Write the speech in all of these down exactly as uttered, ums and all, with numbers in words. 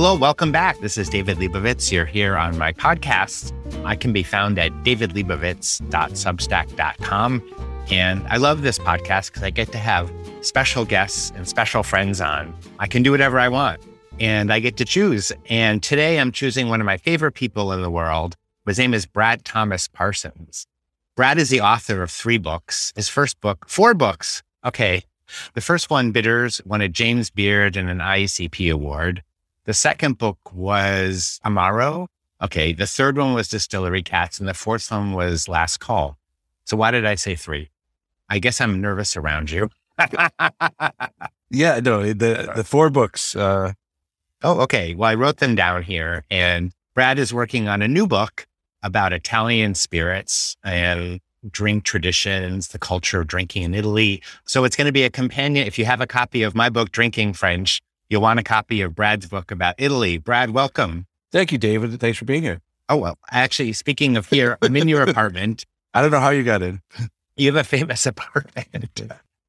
Hello, welcome back. This is David Lebovitz. You're here on my podcast. I can be found at david lebovitz dot substack dot com. And I love this podcast because I get to have special guests and special friends on. I can do whatever I want and I get to choose. And today I'm choosing one of my favorite people in the world. His name is Brad Thomas Parsons. Brad is the author of three books. His first book, four books. Okay. The first one, Bitters, won a James Beard and an I A C P award. The second book was Amaro. Okay. The third one was Distillery Cats. And the fourth one was Last Call. So why did I say three? I guess I'm nervous around you. yeah, no, the, the four books. Uh... Oh, okay. Well, I wrote them down here. And Brad is working on a new book about Italian spirits and drink traditions, the culture of drinking in Italy. So it's going to be a companion. If you have a copy of my book, Drinking French, you'll want a copy of Brad's book about Italy. Brad, welcome. Thank you, David. Thanks for being here. Oh, well, actually, speaking of here, I'm in your apartment. I don't know how you got in. You have a famous apartment.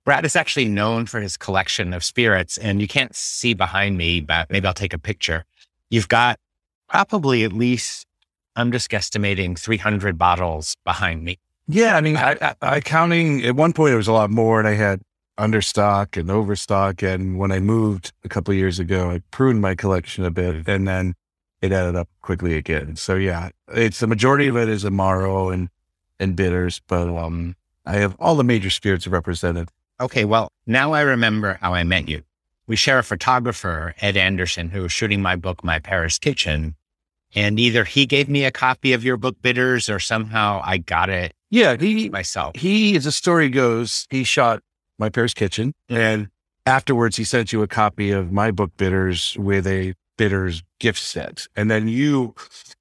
Brad is actually known for his collection of spirits, and you can't see behind me, but maybe I'll take a picture. You've got probably at least, I'm just guesstimating, three hundred bottles behind me. Yeah. I mean, I, I, I counting at one point, it was a lot more, and I had understock and overstock. And when I moved a couple of years ago, I pruned my collection a bit and then it added up quickly again. So yeah, it's the majority of it is Amaro and, and Bitters, but, um, I have all the major spirits represented. Okay. Well, now I remember how I met you. We share a photographer, Ed Anderson, who was shooting my book, My Paris Kitchen. And either he gave me a copy of your book, Bitters, or somehow I got it. Yeah. He, myself. He, as the story goes, he shot My Paris Kitchen. And afterwards, he sent you a copy of my book, Bitters, with a Bitters gift set. And then you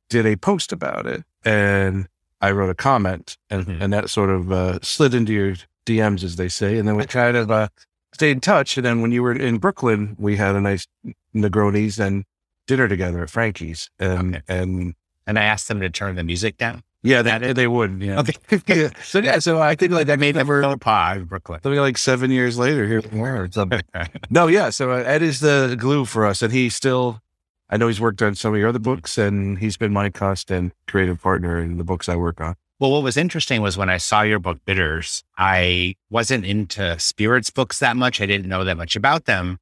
did a post about it. And I wrote a comment. And, mm-hmm. and that sort of uh, slid into your D Ms, as they say. And then we kind of uh, stayed in touch. And then when you were in Brooklyn, we had a nice Negroni's and dinner together at Frankie's. And, okay. and, and I asked them to turn the music down. Yeah, they, they would. Yeah. Okay. yeah. So yeah, so I think like that made never a pie in Brooklyn. Something like seven years later here or something. no, yeah. So Ed is the glue for us, and he still. I know he's worked on some of your other books, and he's been my constant creative partner in the books I work on. Well, what was interesting was when I saw your book Bitters, I wasn't into spirits books that much. I didn't know that much about them,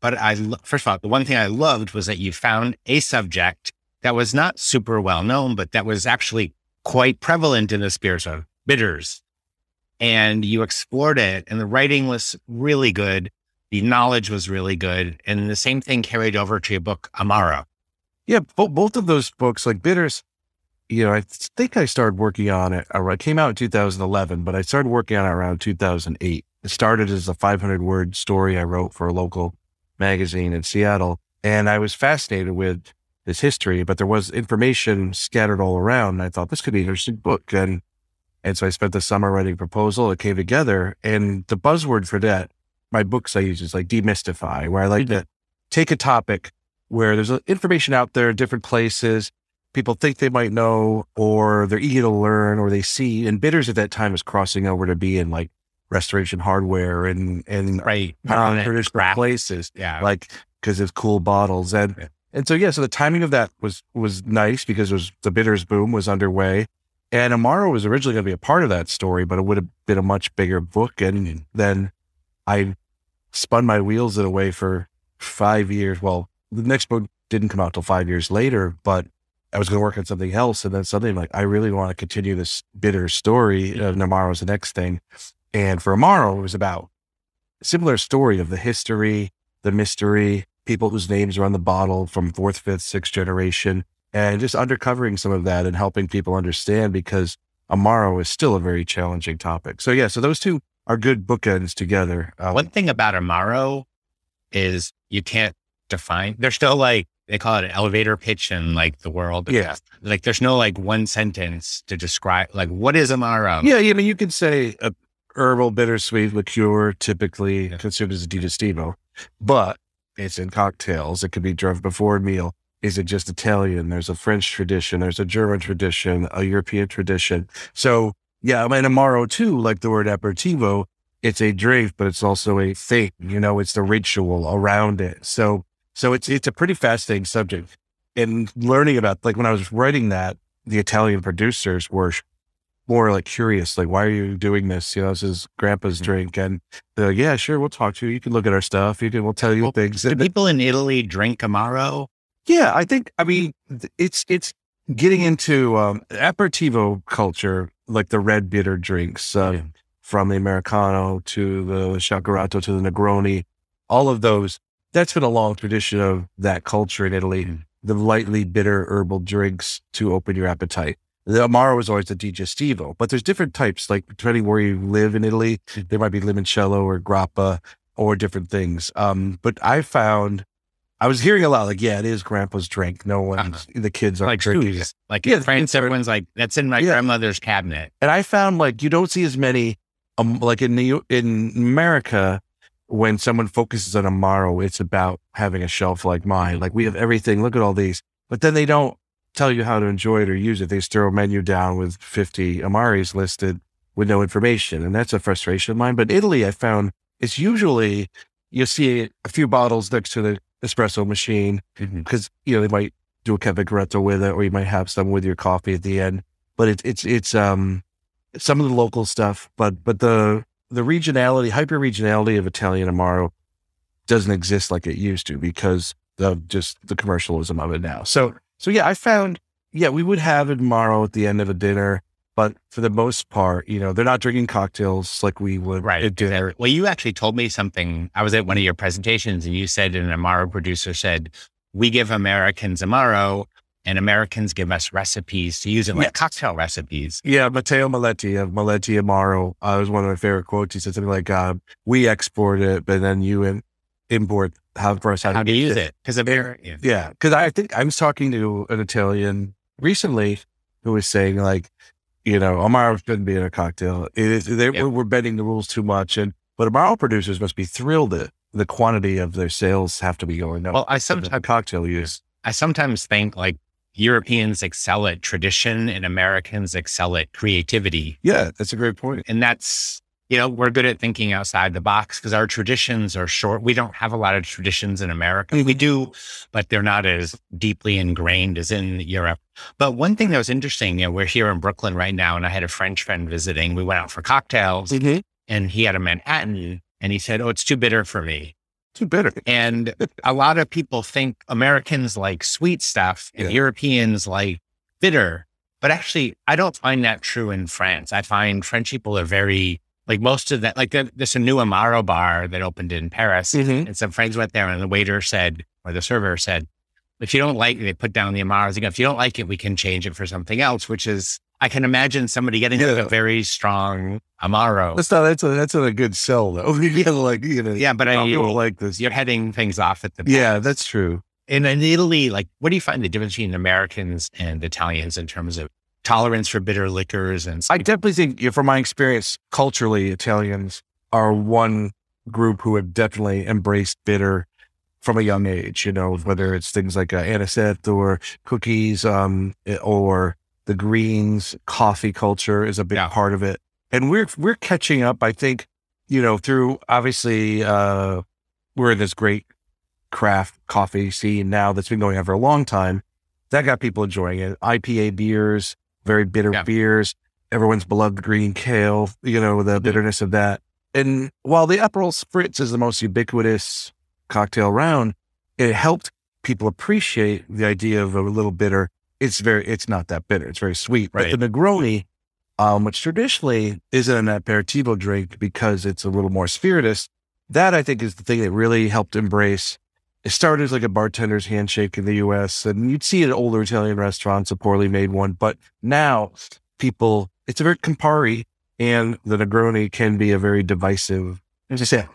but I first of all, the one thing I loved was that you found a subject that was not super well known, but that was actually quite prevalent in the spirits of bitters, and you explored it, and the writing was really good. The knowledge was really good. And the same thing carried over to your book, Amaro. Yeah. Bo- both of those books, like Bitters, you know, I think I started working on it. I came out in two thousand eleven, but I started working on it around two thousand eight. It started as a five hundred word story I wrote for a local magazine in Seattle. And I was fascinated with this history, but there was information scattered all around. And I thought this could be an interesting book. And, and so I spent the summer writing a proposal. It came together, and the buzzword for that, my books I use, is like demystify, where I like mm-hmm. to take a topic where there's information out there, different places people think they might know, or they're eager to learn, or they see. And Bitters at that time was crossing over to be in like Restoration Hardware and, and right. non-traditional places. Yeah. Like, cause it's cool bottles and, yeah. And so, yeah, so the timing of that was, was nice because it was the Bitters boom was underway, and Amaro was originally going to be a part of that story, but it would have been a much bigger book. And then I spun my wheels in a way for five years. Well, the next book didn't come out till five years later, but I was going to work on something else. And then suddenly I'm like, I really want to continue this bitter story. And Amaro's the next thing. And for Amaro, it was about a similar story of the history, the mystery, people whose names are on the bottle from fourth, fifth, sixth generation, and just uncovering some of that and helping people understand, because Amaro is still a very challenging topic. So yeah, so those two are good bookends together. Um, One thing about Amaro is you can't define, they're still like, they call it an elevator pitch in like the world. Yeah. Like there's no like one sentence to describe, like what is Amaro? Yeah. I mean, you could say a herbal bittersweet liqueur typically yeah. consumed as a digestivo, but it's in cocktails. It could be drunk before a meal. Is it just Italian? There's a French tradition. There's a German tradition, a European tradition. So yeah, I mean, Amaro too, like the word aperitivo, it's a drink, but it's also a thing, you know, it's the ritual around it. So So it's, it's a pretty fascinating subject. And learning about, like when I was writing that, the Italian producers were more like curious, like, why are you doing this? You know, this is grandpa's mm-hmm. drink. And they're like, yeah, sure. We'll talk to you. You can look at our stuff. You can, we'll tell you well, things. Do and people in Italy drink Amaro? Yeah, I think, I mean, it's, it's getting into, um, aperitivo culture, like the red bitter drinks, uh, yeah. from the Americano to the Sciacquarato to the Negroni, all of those. That's been a long tradition of that culture in Italy. Mm-hmm. The lightly bitter herbal drinks to open your appetite. The Amaro is always the digestivo, but there's different types, like depending where you live in Italy, there might be limoncello or grappa or different things. Um, but I found, I was hearing a lot like, yeah, it is grandpa's drink. No one's, uh-huh. the kids aren't like drinking it. Like yeah, in France, everyone's like, that's in my yeah. grandmother's cabinet. And I found like, you don't see as many, um, like in the, in America, when someone focuses on Amaro, it's about having a shelf like mine. Like we have everything, look at all these, but then they don't tell you how to enjoy it or use it. They stir a menu down with fifty Amaris listed with no information. And that's a frustration of mine. But Italy, I found it's usually, you'll see a few bottles next to the espresso machine because, mm-hmm. you know, they might do a cavigretto with it, or you might have some with your coffee at the end, but it's, it's, it's, um, some of the local stuff, but, but the, the regionality, hyper-regionality of Italian Amaro doesn't exist like it used to because of just the commercialism of it now. So, So yeah, I found, yeah, we would have Amaro at the end of a dinner, but for the most part, you know, they're not drinking cocktails like we would. Right. At dinner. Well, you actually told me something. I was at one of your presentations and you said, an Amaro producer said, we give Americans Amaro and Americans give us recipes to use it like yes. cocktail recipes. Yeah. Matteo Meletti of Meletti Amaro. Uh, it was one of my favorite quotes. He said something like, uh, we export it, but then you in, import How, for us, how, how to use it. Because yeah, because I think I was talking to an Italian recently who was saying like, you know, Amaro shouldn't be in a cocktail. It is, they, yep. We're bending the rules too much. And but Amaro producers must be thrilled that the quantity of their sales have to be going up. Well, I sometimes cocktail use. I sometimes think like Europeans excel at tradition and Americans excel at creativity. Yeah, that's a great point. And that's. You know, we're good at thinking outside the box because our traditions are short. We don't have a lot of traditions in America. Mm-hmm. We do, but they're not as deeply ingrained as in Europe. But one thing that was interesting, you know, we're here in Brooklyn right now, and I had a French friend visiting. We went out for cocktails, mm-hmm. and he had a Manhattan, and he said, oh, it's too bitter for me. Too bitter. And a lot of people think Americans like sweet stuff and yeah. Europeans like bitter. But actually, I don't find that true in France. I find French people are very... Like most of that, like there's a new Amaro bar that opened in Paris mm-hmm. and some friends went there and the waiter said, or the server said, if you don't like it, they put down the Amaros. If you don't like it, we can change it for something else, which is, I can imagine somebody getting yeah. a very strong Amaro. That's not, that's a, that's not a good sell though. you know, like, you know, yeah, but I, you, like this. You're heading things off at the back. Yeah, that's true. And in Italy, like, what do you find the difference between Americans and Italians in terms of tolerance for bitter liquors? And I definitely think, you know, from my experience, culturally, Italians are one group who have definitely embraced bitter from a young age, you know, whether it's things like uh, anisette or cookies, um, or the greens, coffee culture is a big yeah. part of it. And we're, we're catching up, I think, you know, through obviously, uh, we're in this great craft coffee scene now that's been going on for a long time. That got people enjoying it. I P A beers, very bitter yeah. beers, everyone's beloved green kale, you know, the bitterness of that. And while the Aperol Spritz is the most ubiquitous cocktail around, it helped people appreciate the idea of a little bitter. It's very, it's not that bitter. It's very sweet. Right. But the Negroni, um, which traditionally isn't an aperitivo drink because it's a little more spiritous, that I think is the thing that really helped embrace. It started as like a bartender's handshake in the U S and you'd see it at older Italian restaurants, a poorly made one, but now people, it's a very Campari and the Negroni can be a very divisive, as I said,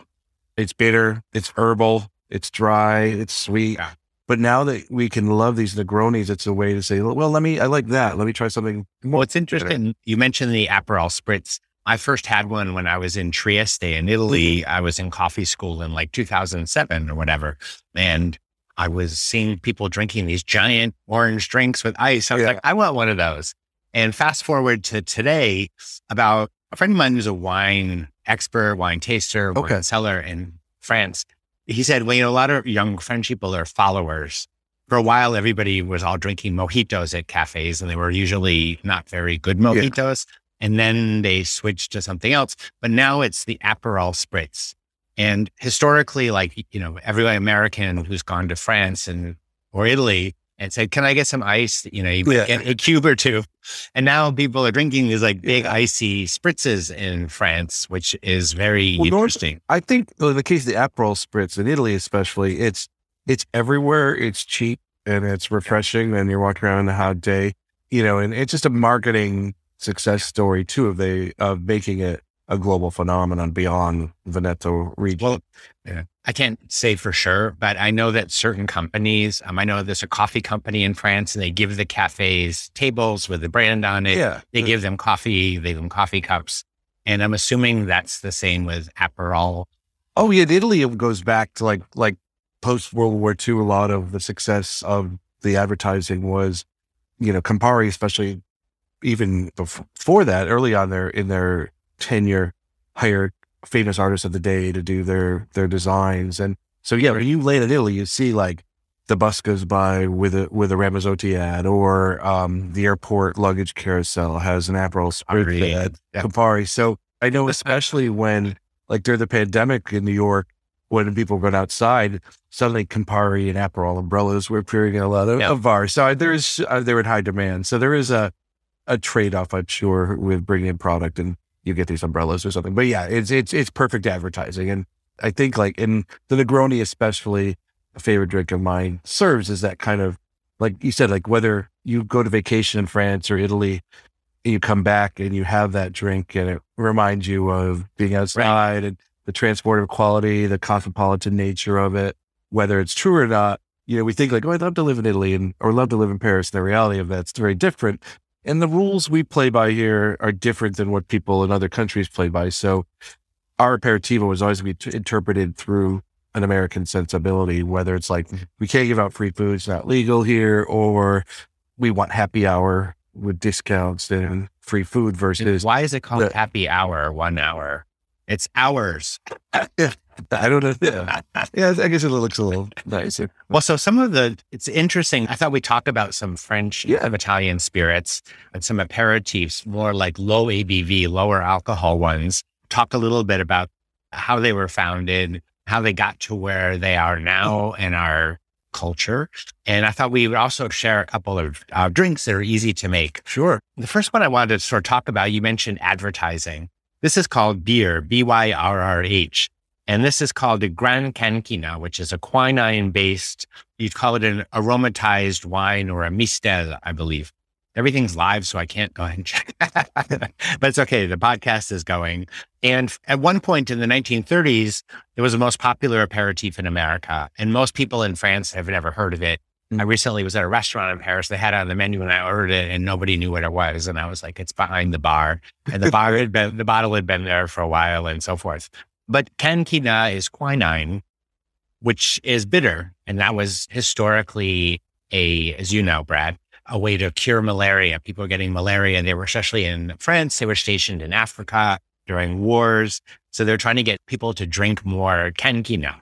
it's bitter, it's herbal, it's dry, it's sweet. Yeah. But now that we can love these Negronis, it's a way to say, well, let me, I like that. Let me try something more. Well, it's interesting. You mentioned the Aperol Spritz. I first had one when I was in Trieste in Italy. I was in coffee school in like two thousand seven or whatever. And I was seeing people drinking these giant orange drinks with ice. I was yeah. like, I want one of those. And fast forward to today, about a friend of mine who's a wine expert, wine taster, wine okay. seller in France. he said, well, you know, a lot of young French people are followers. For a while, everybody was all drinking mojitos at cafes, and they were usually not very good mojitos. Yeah. And then they switched to something else. But now it's the Aperol spritz. And historically, like, you know, every American who's gone to France and or Italy and said, can I get some ice? You know, you yeah. get a cube or two. And now people are drinking these like big yeah. icy spritzes in France, which is very well, interesting. North, I think well, in the case of the Aperol spritz in Italy, especially, it's it's everywhere. It's cheap and it's refreshing. Yeah. And you're walking around in the hot day, you know, and it's just a marketing success story too of they of making it a global phenomenon beyond Veneto region. Well, yeah. I can't say for sure, but I know that certain companies, um, I know there's a coffee company in France and they give the cafes tables with the brand on it. Yeah. They give them coffee, they give them coffee cups. And I'm assuming that's the same with Aperol. Oh yeah. In Italy, it goes back to like, like post World War Two, a lot of the success of the advertising was, you know, Campari, especially even before that, early on there in their tenure, hired famous artists of the day to do their, their designs. And so, yeah, when you land in Italy, you see like the bus goes by with a, with a Ramazzotti ad, or um, the airport luggage carousel has an Aperol spritz ad, yeah. Campari. So I know, especially when like during the pandemic in New York, when people went outside, suddenly Campari and Aperol umbrellas were appearing in a lot of, yeah. of bars. So there is, uh, they're in high demand. So there is a, a trade-off, I'm sure, with bringing in product and you get these umbrellas or something. But yeah, it's, it's, it's perfect advertising. And I think like in the Negroni, especially a favorite drink of mine, serves as that kind of, like you said, like whether you go to vacation in France or Italy, and you come back and you have that drink and it reminds you of being outside right. and the transportive quality, the cosmopolitan nature of it, whether it's true or not. You know, we think like, oh, I'd love to live in Italy and, or love to live in Paris. And the reality of that's very different. And the rules we play by here are different than what people in other countries play by. So our aperitivo was always going to be t- interpreted through an American sensibility, whether it's like, we can't give out free food, it's not legal here, or we want happy hour with discounts and free food versus... Why is it called the, happy hour, one hour? It's hours. Yeah, I don't know. Yeah, yeah, I guess it looks a little nicer. Well, so some of the, it's interesting. I thought we talked about some French yeah. and Italian spirits and some aperitifs, more like low A B V, lower alcohol ones. Talked a little bit about how they were founded, how they got to where they are now in our culture. And I thought we would also share a couple of uh, drinks that are easy to make. Sure. The first one I wanted to sort of talk about, you mentioned advertising. This is called beer, B Y R R H. And this is called a Gran Canquina, which is a quinine-based, you'd call it an aromatized wine or a mistel, I believe. Everything's live, so I can't go ahead and check. But it's okay. The podcast is going. And at one point in the nineteen thirties, it was the most popular aperitif in America. And most people in France have never heard of it. I recently was at a restaurant in Paris. They had it on the menu and I ordered it and nobody knew what it was. And I was like, it's behind the bar. And the bar had been, the bottle had been there for a while and so forth. But canquina is quinine, which is bitter. And that was historically a, as you know, Brad, a way to cure malaria. People were getting malaria and they were, especially in France, they were stationed in Africa during wars. So they're trying to get people to drink more canquina.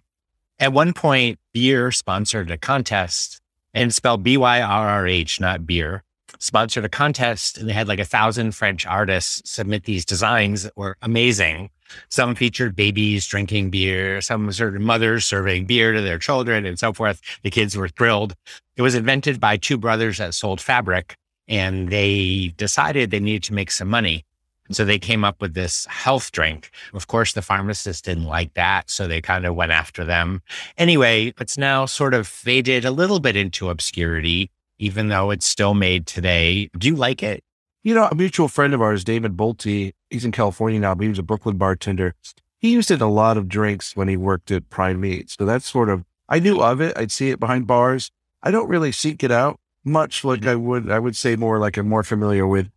At one point, beer sponsored a contest. And spelled B Y R R H, not beer, sponsored a contest. And they had like a thousand French artists submit these designs that were amazing. Some featured babies drinking beer, some sort of mothers serving beer to their children and so forth. The kids were thrilled. It was invented by two brothers that sold fabric and they decided they needed to make some money. So they came up with this health drink. Of course, the pharmacists didn't like that. So they kind of went after them. Anyway, it's now sort of faded a little bit into obscurity, even though it's still made today. Do you like it? You know, a mutual friend of ours, David Bolte, he's in California now, but he was a Brooklyn bartender. He used it in a lot of drinks when he worked at Prime Meats. So that's sort of, I knew of it. I'd see it behind bars. I don't really seek it out much like I would, I would say more like I'm more familiar with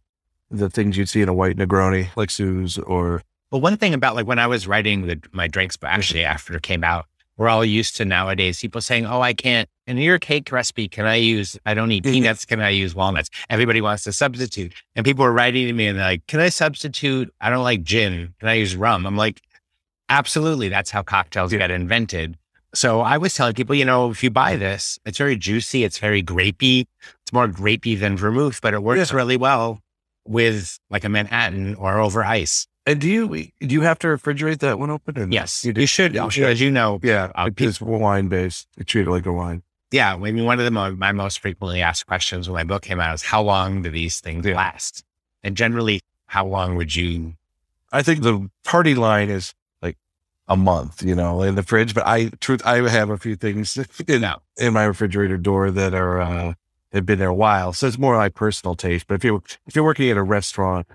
the things you'd see in a white Negroni, like Suze or... Well, one thing about like when I was writing the, my drinks, but actually after it came out, we're all used to nowadays, people saying, oh, I can't, in your cake recipe, can I use, I don't eat peanuts, can I use walnuts? Everybody wants to substitute. And people were writing to me and they're like, can I substitute? I don't like gin. Can I use rum? I'm like, absolutely. That's how cocktails yeah. get invented. So I was telling people, you know, if you buy this, it's very juicy. It's very grapey. It's more grapey than vermouth, but it works yeah. really well with like a Manhattan or over ice. And do you do you have to refrigerate that one open? Or no? Yes, you, you should. You should. As you know, yeah, uh, it's wine based. I treat it like a wine. Yeah, I mean, one of the mo- my most frequently asked questions when my book came out is how long do these things yeah. last? And generally, how long would you? I think the party line is like a month, you know, in the fridge. But I truth, I have a few things in, no. in my refrigerator door that are uh, have been there a while, so it's more my personal taste. But if you if you're working at a restaurant.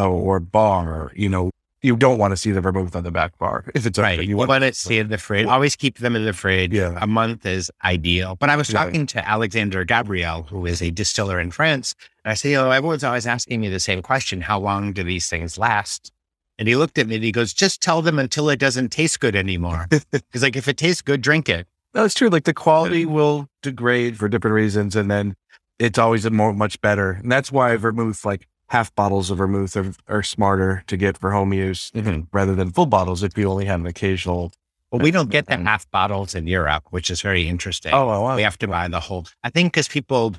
Or bar, you know, you don't want to see the vermouth on the back bar. If it's right. You, you want, want to see it in the fridge. Always keep them in the fridge. Yeah. A month is ideal. But I was talking yeah. to Alexander Gabriel, who is a distiller in France. And I said, you know, everyone's always asking me the same question. How long do these things last? And he looked at me and he goes, just tell them until it doesn't taste good anymore. He's like, if it tastes good, drink it. No, it's true. Like the quality will degrade for different reasons. And then it's always a more, much better. And that's why vermouth, like, half bottles of vermouth are, are smarter to get for home use mm-hmm. rather than full bottles if you only have an occasional. Well, we don't get the half bottles in Europe, which is very interesting. Oh, wow. We have to buy the whole. I think because people,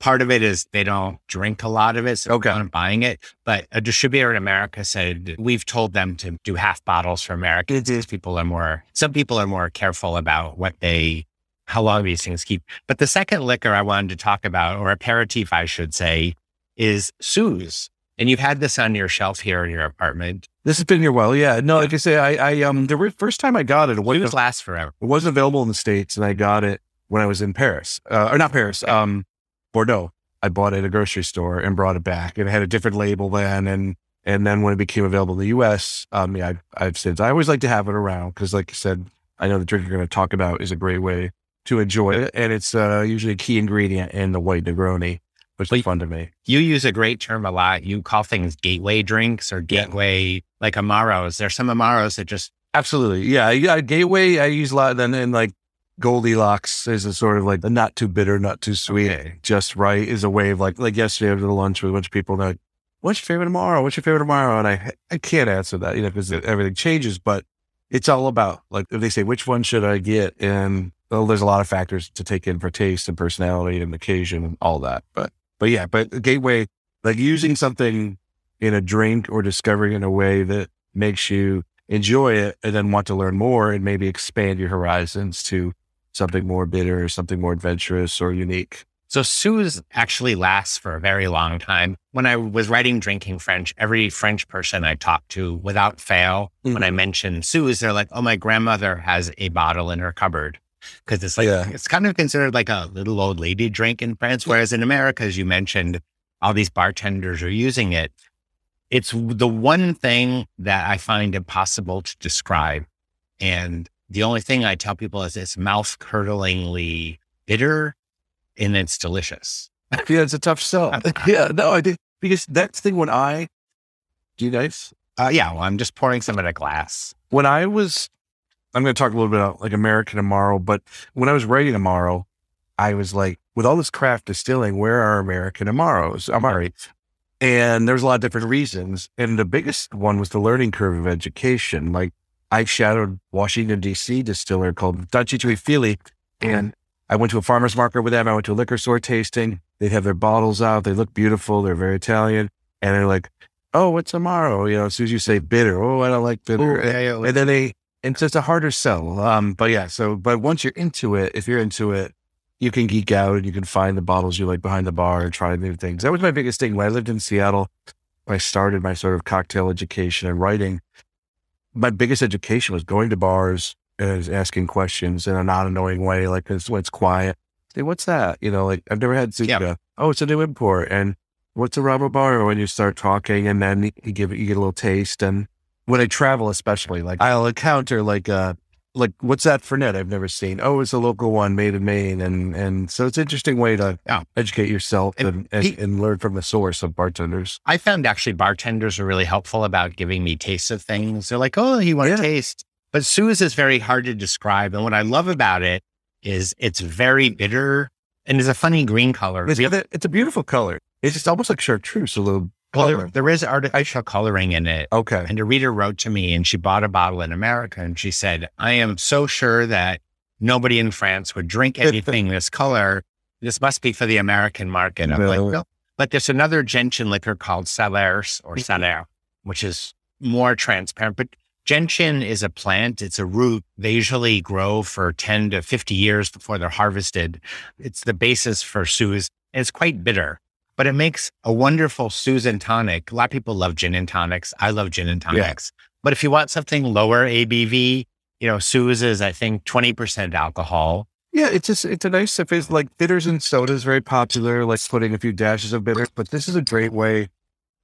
part of it is they don't drink a lot of it, so okay. they're not buying it. But a distributor in America said, we've told them to do half bottles for Americans. Mm-hmm. People are more, some people are more careful about what they, how long these things keep. But the second liquor I wanted to talk about, or aperitif, I should say, is Suze. And you've had this on your shelf here in your apartment. This has been here well, yeah. No, yeah. like I say, I, I um, the re- first time I got it, it wasn't, last forever. It wasn't available in the States, and I got it when I was in Paris, uh, or not Paris, um, Bordeaux. I bought it at a grocery store and brought it back. It had a different label then, and and then when it became available in the U S, um, yeah, I've, I've since. I always like to have it around because, like I said, I know the drink you're going to talk about is a great way to enjoy it, and it's uh, usually a key ingredient in the white Negroni. Which is fun to me. You use a great term a lot. You call things gateway drinks or gateway, yeah. like Amaros. There's some Amaros that just... Absolutely. Yeah. yeah. Gateway, I use a lot. Then, and like Goldilocks is a sort of like the not too bitter, not too sweet. Okay. Just right is a way of like, like yesterday after the lunch with a bunch of people. They're like, what's your favorite Amaro? What's your favorite Amaro? And I, I can't answer that, you know, because everything changes, but it's all about like, if they say, which one should I get? And well, there's a lot of factors to take in for taste and personality and occasion and all that. But But yeah, but gateway, like using something in a drink or discovering in a way that makes you enjoy it and then want to learn more and maybe expand your horizons to something more bitter or something more adventurous or unique. So Suze actually lasts for a very long time. When I was writing Drinking French, every French person I talked to without fail, mm-hmm. when I mentioned Suze, they're like, oh, my grandmother has a bottle in her cupboard. Because it's like, yeah. it's kind of considered like a little old lady drink in France. Whereas in America, as you mentioned, all these bartenders are using it. It's the one thing that I find impossible to describe. And the only thing I tell people is it's mouth-curdlingly bitter and it's delicious. Yeah, it's a tough sell. yeah, no, I did. Because that's the thing when I, do you guys? Uh, yeah, well, I'm just pouring some in a glass. When I was... I'm going to talk a little bit about like American Amaro, but when I was writing Amaro, I was like, with all this craft distilling, where are American Amaros? Amari. And there was a lot of different reasons. And the biggest one was the learning curve of education. Like I shadowed Washington, D C distiller called Dante Fili. And I went to a farmer's market with them. I went to a liquor store tasting. They'd have their bottles out. They look beautiful. They're very Italian. And they're like, oh, what's Amaro? You know, as soon as you say bitter, oh, I don't like bitter. Ooh, yeah, yeah, like- and then they... It's just a harder sell. Um, but yeah, so, but once you're into it, if you're into it, you can geek out and you can find the bottles you like behind the bar and try new things. That was my biggest thing. When I lived in Seattle, when I started my sort of cocktail education and writing, my biggest education was going to bars and asking questions in a non-annoying way. Like it's, when it's quiet, say, what's that? You know, like I've never had Zuka. Yeah. Oh, it's a new import. And what's a Rabo Bar? When you start talking and then you give it, you get a little taste and. When I travel, especially, like I'll encounter like, uh, like what's that Fernet I've never seen? Oh, it's a local one made in Maine. And, and so it's an interesting way to yeah. educate yourself and, and, he, and learn from the source of bartenders. I found actually bartenders are really helpful about giving me tastes of things. They're like, oh, you want yeah. to taste. But Suze is very hard to describe. And what I love about it is it's very bitter and it's a funny green color. It's, it's a beautiful color. It's just almost like chartreuse, a little Well, there, there is artificial coloring in it. Okay. And a reader wrote to me, and she bought a bottle in America, and she said, I am so sure that nobody in France would drink anything this color. This must be for the American market. I'm really? like, no. But there's another gentian liquor called Salers or Salers, which is more transparent. But gentian is a plant. It's a root. They usually grow for ten to fifty years before they're harvested. It's the basis for Suze. It's quite bitter, but it makes a wonderful Suze and tonic. A lot of people love gin and tonics. I love gin and tonics. Yeah. But if you want something lower A B V, you know, Suze is, I think, twenty percent alcohol. Yeah, it's just, it's a nice surface. Like bitters and sodas, very popular, like putting a few dashes of bitters, but this is a great way.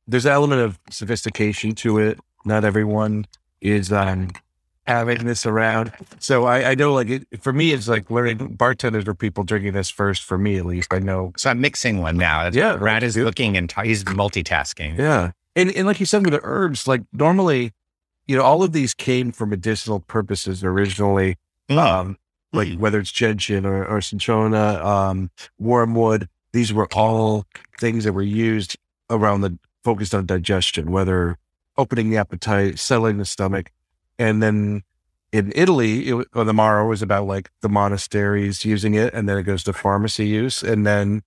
There's an element of sophistication to it. Not everyone is um, having this around. So I, I know, like, it, for me, it's like learning bartenders or people drinking this first, for me at least, I know. So I'm mixing one now. That's yeah. Brad is good. looking and t- he's multitasking. Yeah. And, and like you said, with the herbs, like normally, you know, all of these came for medicinal purposes originally. Mm. Um, Like whether it's gentian or, or cinchona, um, wormwood, these were all things that were used around the focused on digestion, whether opening the appetite, settling the stomach. And then in Italy, it, or the Amaro was about like the monasteries using it. And then it goes to pharmacy use. And then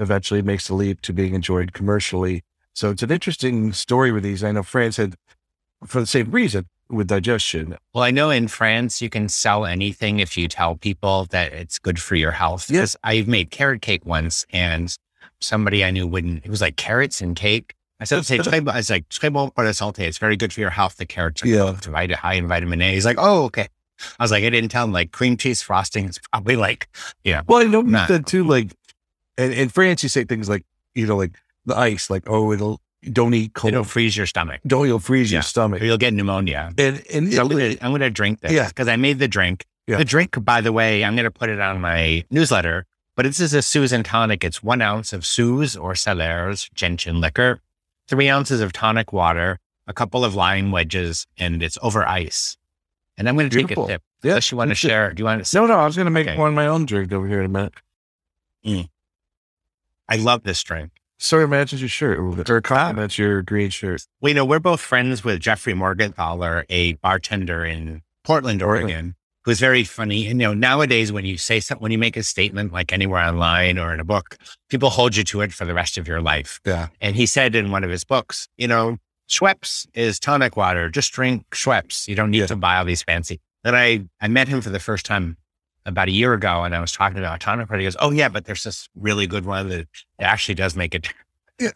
eventually it makes the leap to being enjoyed commercially. So it's an interesting story with these. I know France had, for the same reason, with digestion. Well, I know in France, you can sell anything if you tell people that it's good for your health. Yes. I've made carrot cake once and somebody I knew wouldn't, it was like carrots and cake. I said, say, I was like, très bon pour la santé. It's very good for your health. The carrots are yeah. high in vitamin A. He's like, oh, okay. I was like, I didn't tell him like cream cheese frosting. It's probably like, yeah. Well, I know that too. Like in, in France, you say things like, you know, like the ice, like, oh, it'll, don't eat cold. It'll freeze your stomach. Don't you'll freeze yeah. your stomach. Or you'll get pneumonia. And, and so I'm gonna, I'm gonna drink this because yeah. I made the drink. Yeah. The drink, by the way, I'm gonna put it on my newsletter. But this is a Suze and tonic. It's one ounce of Suze or Salers gentian liquor, three ounces of tonic water, a couple of lime wedges, and it's over ice. And I'm gonna Beautiful. take a sip. Yeah. Unless you want to share. Do you want to? No, no. I was gonna make okay. one my own drink over here in a minute. Mm. I love this drink. So imagine your shirt or that's your green shirt. Well, you know, we're both friends with Jeffrey Morgenthaler, a bartender in Portland, Oregon, Portland. who's very funny. And, you know, nowadays when you say something, when you make a statement like anywhere online or in a book, people hold you to it for the rest of your life. Yeah. And he said in one of his books, you know, Schweppes is tonic water. Just drink Schweppes. You don't need yeah. to buy all these fancy. Then I, I met him for the first time about a year ago, and I was talking about tonic water. He goes, oh yeah, but there's this really good one that actually does make it. Yeah.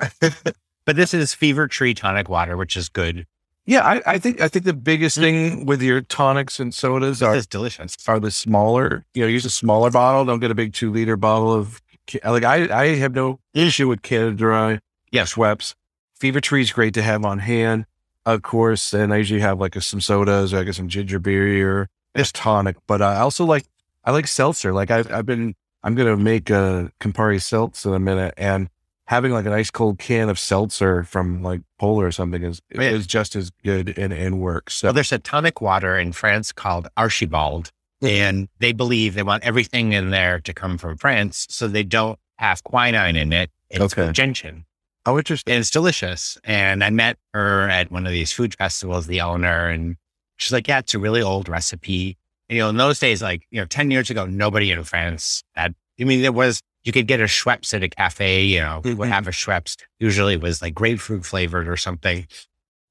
But this is Fever Tree tonic water, which is good. Yeah. I, I think, I think the biggest thing with your tonics and sodas are, delicious. are the smaller, you know, use a smaller bottle. Don't get a big two liter bottle of, like I, I have no issue with Canada Dry. Yeah. Schweppes. Fever Tree is great to have on hand, of course. And I usually have like a, some sodas, or I guess some ginger beer or this tonic, but I also like, I like seltzer. Like I've, I've been, I'm going to make a Campari seltzer in a minute, and having like an ice cold can of seltzer from like Polar or something is, yeah. is just as good and, and works. So well, there's a tonic water in France called Archibald, and they believe they want everything in there to come from France. So they don't have quinine in it. It's okay. gentian. Oh, interesting. And it's delicious. And I met her at one of these food festivals, the owner, and she's like, yeah, it's a really old recipe. You know, in those days, like, you know, ten years ago, nobody in France had, I mean, there was, you could get a Schweppes at a cafe, you know, mm-hmm. would have a Schweppes. Usually it was like grapefruit flavored or something.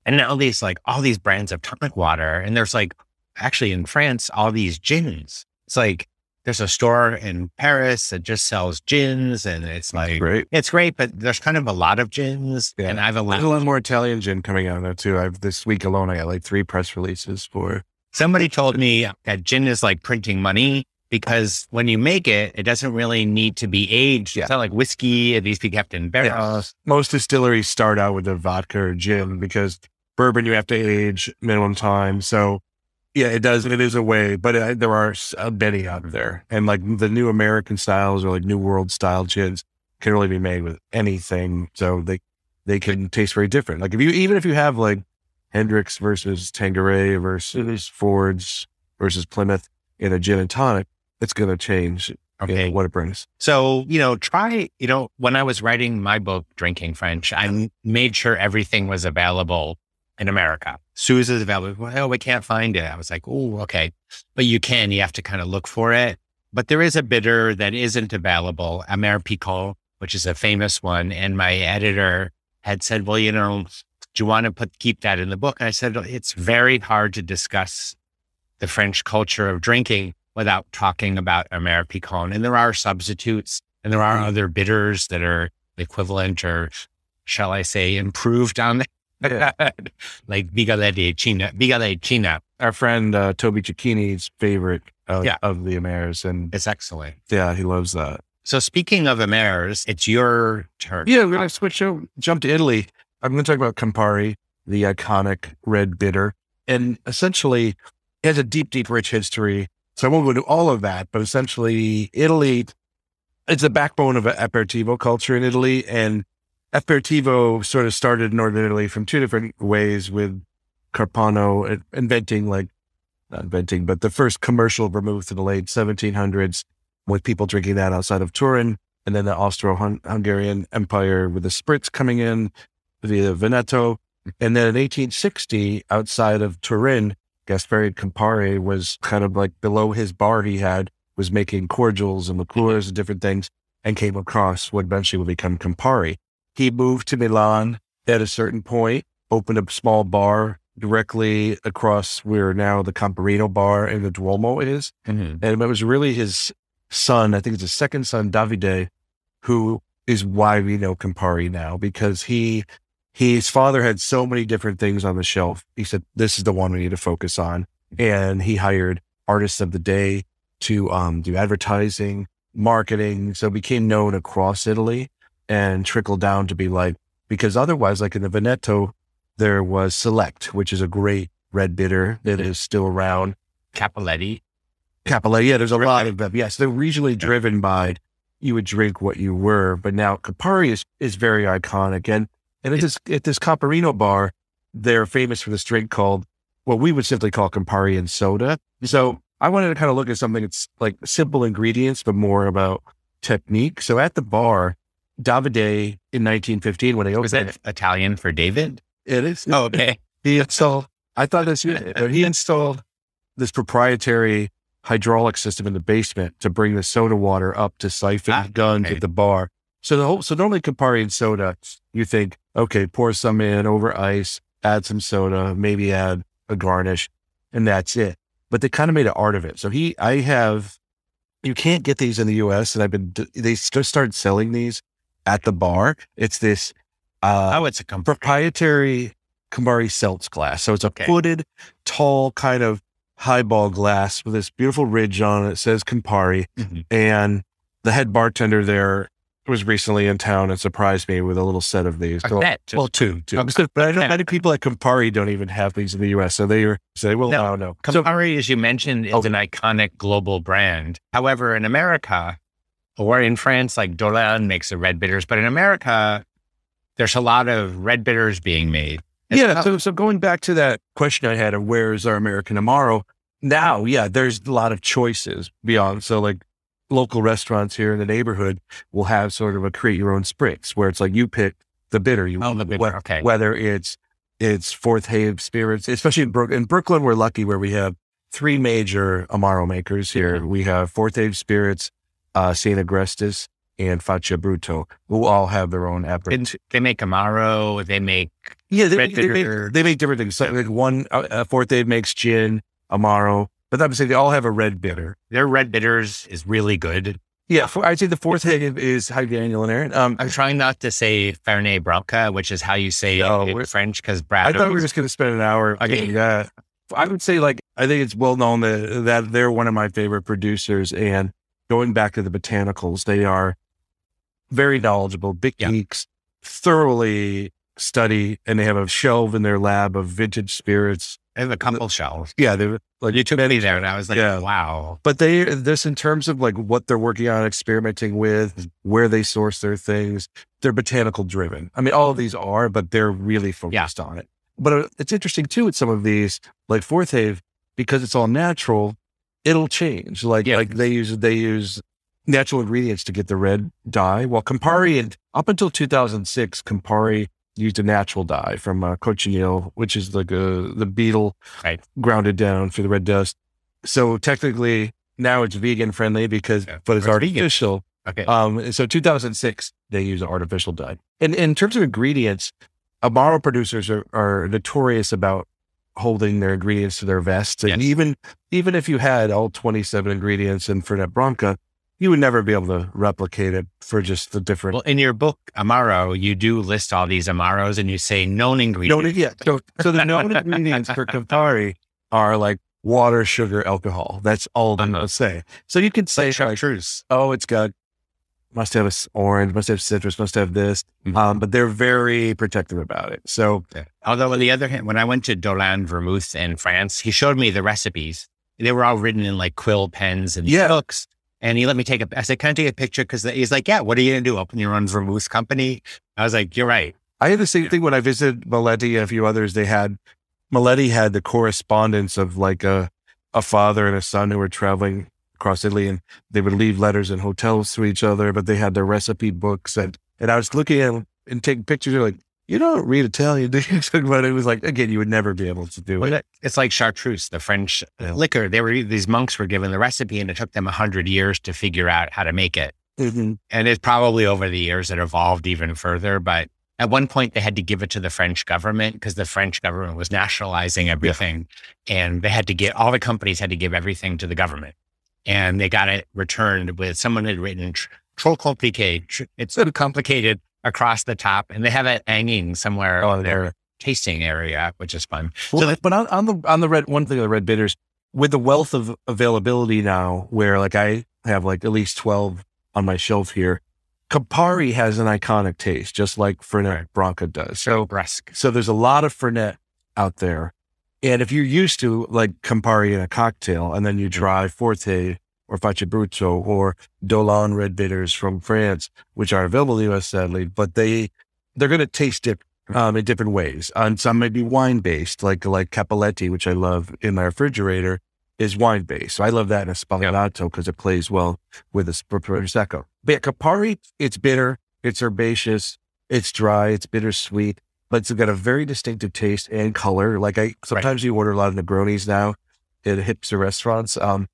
And now these, like all these brands of tonic water. And there's like, actually in France, all these gins. It's like, there's a store in Paris that just sells gins, and it's like, great. it's great, but there's kind of a lot of gins. Yeah. And I have a lot, a lot more Italian gin coming out now too. I've this week alone, I got like three press releases for. Somebody told me that gin is like printing money, because when you make it, it doesn't really need to be aged. Yeah. It's not like whiskey. These people have to embarrass. Uh, most distilleries start out with their vodka or gin, because bourbon, you have to age minimum time. So yeah, it does. It is a way, but uh, there are uh, many out there. And like the new American styles or like new world style gins can really be made with anything. So they, they can taste very different. Like if you, even if you have like Hendricks versus Tanqueray versus Ford's versus Plymouth in a gin and tonic, it's going to change Okay. Yeah, what it brings. So, you know, try, you know, when I was writing my book, Drinking French, I made sure everything was available in America. Suze is available. Well, oh, we can't find it. I was like, oh, okay. But you can, you have to kind of look for it. But there is a bitter that isn't available, Amer Picon, which is a famous one. And my editor had said, well, you know, do you want to put, keep that in the book? And I said, it's very hard to discuss the French culture of drinking without talking about Amer Picon. And there are substitutes and there are other bitters that are equivalent or, shall I say, improved on that, like Bigalette China, Bigalette China. Our friend, uh, Toby Cecchini's favorite of, yeah. of the Amers. And it's excellent. Yeah, he loves that. So speaking of Amers, it's your turn. Yeah, we're going to switch over, jump to Italy. I'm going to talk about Campari, the iconic red bitter. And essentially, it has a deep, deep, rich history. So I won't go into all of that, but essentially Italy, it's the backbone of aperitivo culture in Italy. And aperitivo sort of started in Northern Italy from two different ways with Carpano inventing like, not inventing, but the first commercial vermouth in the late seventeen hundreds with people drinking that outside of Turin. And then the Austro-Hungarian Empire with the spritz coming in via Veneto. And then in eighteen sixty, outside of Turin, Gasperi Campari was kind of like below his bar he had, was making cordials and liqueurs and different things, and came across what eventually would become Campari. He moved to Milan at a certain point, opened a small bar directly across where now the Camparino bar and the Duomo is. Mm-hmm. And it was really his son, I think it's his second son, Davide, who is why we know Campari now, because he... his father had so many different things on the shelf. He said, this is the one we need to focus on. And he hired artists of the day to um, do advertising, marketing. So it became known across Italy and trickled down to be like, because otherwise, like in the Veneto, there was Select, which is a great red bitter that is still around. Cappelletti. Cappelletti, yeah, there's a lot of them. Yes, they're regionally driven by, you would drink what you were. But now Campari is, is very iconic. And And at this, at this Camparino bar, they're famous for this drink called, well, we would simply call Campari and soda. So I wanted to kind of look at something that's like simple ingredients, but more about technique. So at the bar, Davide in nineteen fifteen, when they opened it. Was that it, Italian for David? It is. Oh, okay. He installed, I thought this, he installed this proprietary hydraulic system in the basement to bring the soda water up to siphon ah, guns okay. at the bar. So the whole, so normally Campari and soda, you think, okay, pour some in over ice, add some soda, maybe add a garnish, and that's it. But they kind of made an art of it. So he, I have, you can't get these in the U S and I've been, they just started selling these at the bar. It's this, uh, oh, it's a Campari. proprietary Campari seltz glass. So it's a okay. hooded, tall kind of highball glass with this beautiful ridge on it. It says Campari, mm-hmm. and the head bartender there was recently in town and surprised me with a little set of these. So, bet, well, two, two. But I know many people at Campari don't even have these in the U S So they were say, well, no, no. Campari, so, as you mentioned, is oh. an iconic global brand. However, in America or in France, like Dolan makes the red bitters, but in America, there's a lot of red bitters being made. It's yeah. So, so going back to that question I had of where is our American Amaro now? Yeah. There's a lot of choices beyond. So like, local restaurants here in the neighborhood will have sort of a create your own spritz where it's like you pick the bitter you oh, the bitter. Whether, okay. whether it's it's Forthave Spirits, especially in, Bro- in Brooklyn. We're lucky where we have three major Amaro makers here. Mm-hmm. We have Forthave Spirits, uh, Saint Agrestis, and Faccia Bruto, who all have their own apparatus. They make Amaro. They make yeah. They, they, make, they make different things. Like one uh, Forthave makes gin, Amaro. But I'm saying they all have a red bitter. Their red bitters is really good. Yeah, for, I'd say the fourth thing is how Daniel and Aaron. Um, I'm trying not to say Fernet Branca, which is how you say no, it in French, because Brad. I thought we were just going to spend an hour. Okay. That. I would say, like, I think it's well known that, that they're one of my favorite producers. And going back to the botanicals, they are very knowledgeable, big yeah. geeks, thoroughly study, and they have a shelf in their lab of vintage spirits. They have a couple shelves. Yeah. They were like, you took me there and I was like, yeah. wow. But they, this in terms of like what they're working on, experimenting with, where they source their things, they're botanical driven. I mean, all of these are, but they're really focused yeah. on it. But it's interesting too, with some of these like Forthave, because it's all natural, it'll change. Like, yeah. like they use, they use natural ingredients to get the red dye. Well, Campari, and up until two thousand six, Campari used a natural dye from uh, cochineal, which is like a, the beetle right. grounded down for the red dust. So technically now it's vegan friendly because, yeah, but it's artificial. Vegan. Okay. Um, so two thousand six, they use artificial dye. And, and in terms of ingredients, Amaro producers are, are notorious about holding their ingredients to their vests. And yes. even, even if you had all twenty-seven ingredients in Fernet Branca, you would never be able to replicate it for just the different. Well, in your book, Amaro, you do list all these Amaros and you say known ingredients. Known, yeah. So, so the known ingredients for Campari are like water, sugar, alcohol. That's all they uh-huh. say. So you could say, like chartreuse. Like, oh, it's got, must have a orange, must have citrus, must have this. Mm-hmm. Um, but they're very protective about it. So, yeah. Although on the other hand, when I went to Dolan Vermouth in France, he showed me the recipes. They were all written in like quill pens and yeah. books. And he let me take a, I said, can I take a picture? Cause he's like, yeah, what are you going to do? Open your own vermouth company? I was like, you're right. I had the same yeah. thing when I visited Meletti and a few others. They had, Meletti had the correspondence of like a, a father and a son who were traveling across Italy, and they would leave letters in hotels to each other, but they had their recipe books. And, and I was looking at them and taking pictures. They're like, you don't read Italian, do you? But it was like, again, you would never be able to do well, it. It's like chartreuse, the French yeah. liquor. They were, these monks were given the recipe and it took them a hundred years to figure out how to make it. Mm-hmm. And it's probably over the years it evolved even further. But at one point they had to give it to the French government because the French government was nationalizing everything. Yeah. And they had to get, all the companies had to give everything to the government. And they got it returned with, someone had written, trop compliqué, it's sort of complicated, across the top, and they have it hanging somewhere on oh, their yeah. tasting area, which is fun. Well, so but on, on the, on the red, one thing, the red bitters with the wealth of availability now, where like I have like at least twelve on my shelf here, Campari has an iconic taste, just like Fernet right. Branca does. So brisk. So there's a lot of Fernet out there. And if you're used to like Campari in a cocktail, and then you try Forte or Facciabrutto or Dolan red bitters from France, which are available in the U S sadly, but they, they're going to taste it um, in different ways. And some may be wine-based, like, like Cappelletti, which I love in my refrigerator, is wine-based. So I love that in Spalinato because it plays well with a Prosecco. But yeah, Campari, it's bitter, it's herbaceous, it's dry, it's bittersweet, but it's got a very distinctive taste and color. Like I, sometimes right. you order a lot of Negronis now at hipster restaurants. Um,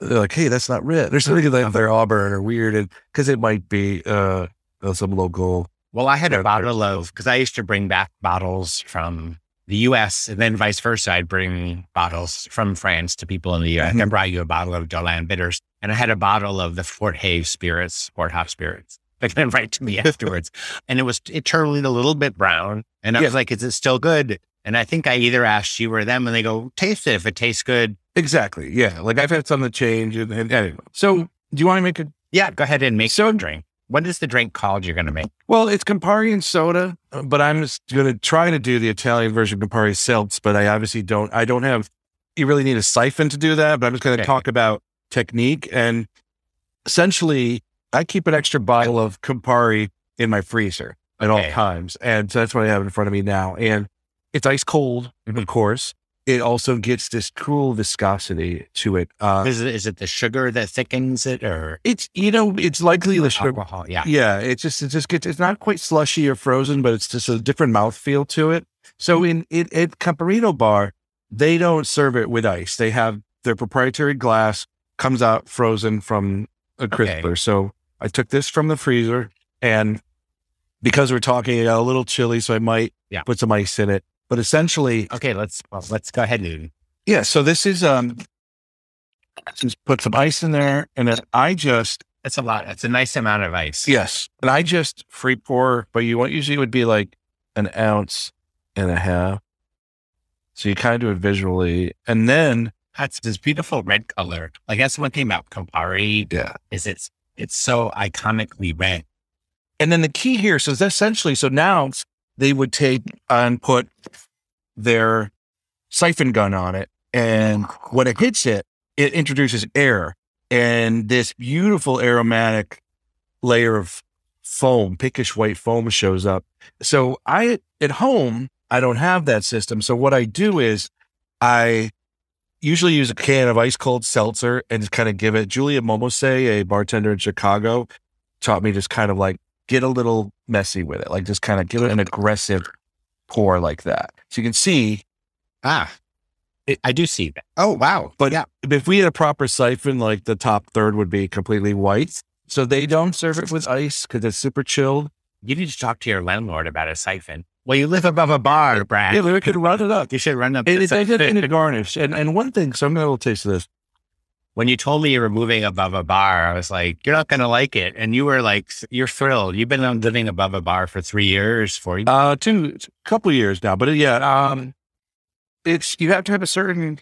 They're like, hey, that's not red. There's something like they're auburn or weird, and because it might be uh, some local. Well, I had a bottle of, because I used to bring back bottles from the U S and then vice versa. I'd bring bottles from France to people in the U S Mm-hmm. I brought you a bottle of Dolan bitters, and I had a bottle of the Forthave Spirits, Forthave Spirits. They came right to me afterwards, and it was it turned a little bit brown, and I yeah. was like, is it still good? And I think I either asked you or them, and they go, taste it. If it tastes good. Exactly. Yeah. Like I've had something change. And, and anyway. So do you want to make a? Yeah, go ahead and make so, a drink. What is the drink called you're going to make? Well, it's Campari and soda, but I'm just going to try to do the Italian version of Campari Seltz, but I obviously don't, I don't have, you really need a siphon to do that, but I'm just going to okay. talk about technique. And essentially I keep an extra bottle of Campari in my freezer at okay. all times. And so that's what I have in front of me now. And it's ice cold, of course. It also gets this cool viscosity to it. Uh, is it, is it the sugar that thickens it, or it's you know it's likely the sugar. Alcohol, yeah, yeah. It just it just gets it's not quite slushy or frozen, but it's just a different mouthfeel to it. So in it at Camparino Bar, they don't serve it with ice. They have their proprietary glass comes out frozen from a crisper. Okay. So I took this from the freezer, and because we're talking, it got a little chilly, so I might yeah. put some ice in it. But essentially, okay, let's, well, let's go ahead and, yeah. So this is, um, just put some ice in there, and then I just, that's a lot. That's a nice amount of ice. Yes. And I just free pour, but you want, usually it would be like an ounce and a half. So you kind of do it visually. And then that's this beautiful red color. Like that's one thing about Campari yeah. is it's, it's so iconically red. And then the key here, so it's essentially, so now they would take and put their siphon gun on it. And when it hits it, it introduces air and this beautiful aromatic layer of foam, pinkish white foam shows up. So I, at home, I don't have that system. So what I do is I usually use a can of ice cold seltzer and just kind of give it. Julia Momose, a bartender in Chicago, taught me just kind of like get a little messy with it. Like just kind of give it an aggressive pour like that. So you can see. Ah, it, I do see that. Oh, wow. But yeah. If we had a proper siphon, like the top third would be completely white. So they don't serve it with ice because it's super chilled. You need to talk to your landlord about a siphon. Well, you live above a bar, Brad. Yeah, we could run it up. You should run up. It, it's just in a garnish. And, and one thing, so I'm going to we'll taste this. When you told me you were moving above a bar, I was like, you're not going to like it. And you were like, you're thrilled. You've been living above a bar for three years, four years. Uh, two, a couple of years now. But yeah, um, it's, you have to have a certain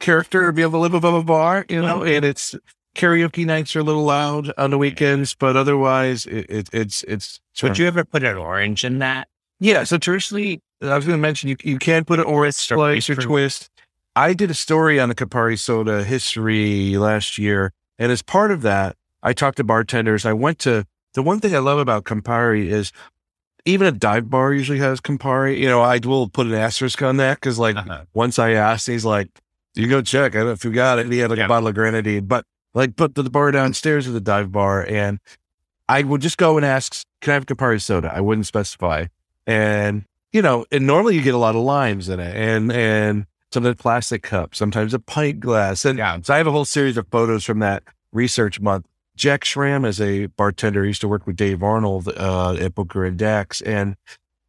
character to be able to live above a bar, you know, and it's, karaoke nights are a little loud on the weekends, but otherwise it, it, it's, it's. Would you ever put an orange in that? Yeah. So traditionally, I was going to mention, you you can put an orange slice or twist. I did a story on the Campari soda history last year. And as part of that, I talked to bartenders. I went to, the one thing I love about Campari is even a dive bar usually has Campari. You know, I will put an asterisk on that. Cause like uh-huh. once I asked, he's like, you go check. I don't know if you got it. And he had like yeah. a bottle of grenadine, but like put the bar downstairs at the dive bar, and I would just go and ask, can I have a Campari soda? I wouldn't specify. And, you know, and normally you get a lot of limes in it, and, and sometimes plastic cups, sometimes a pint glass. And yeah. so I have a whole series of photos from that research month. Jack Schramm is a bartender. He used to work with Dave Arnold uh, at Booker and Dax. And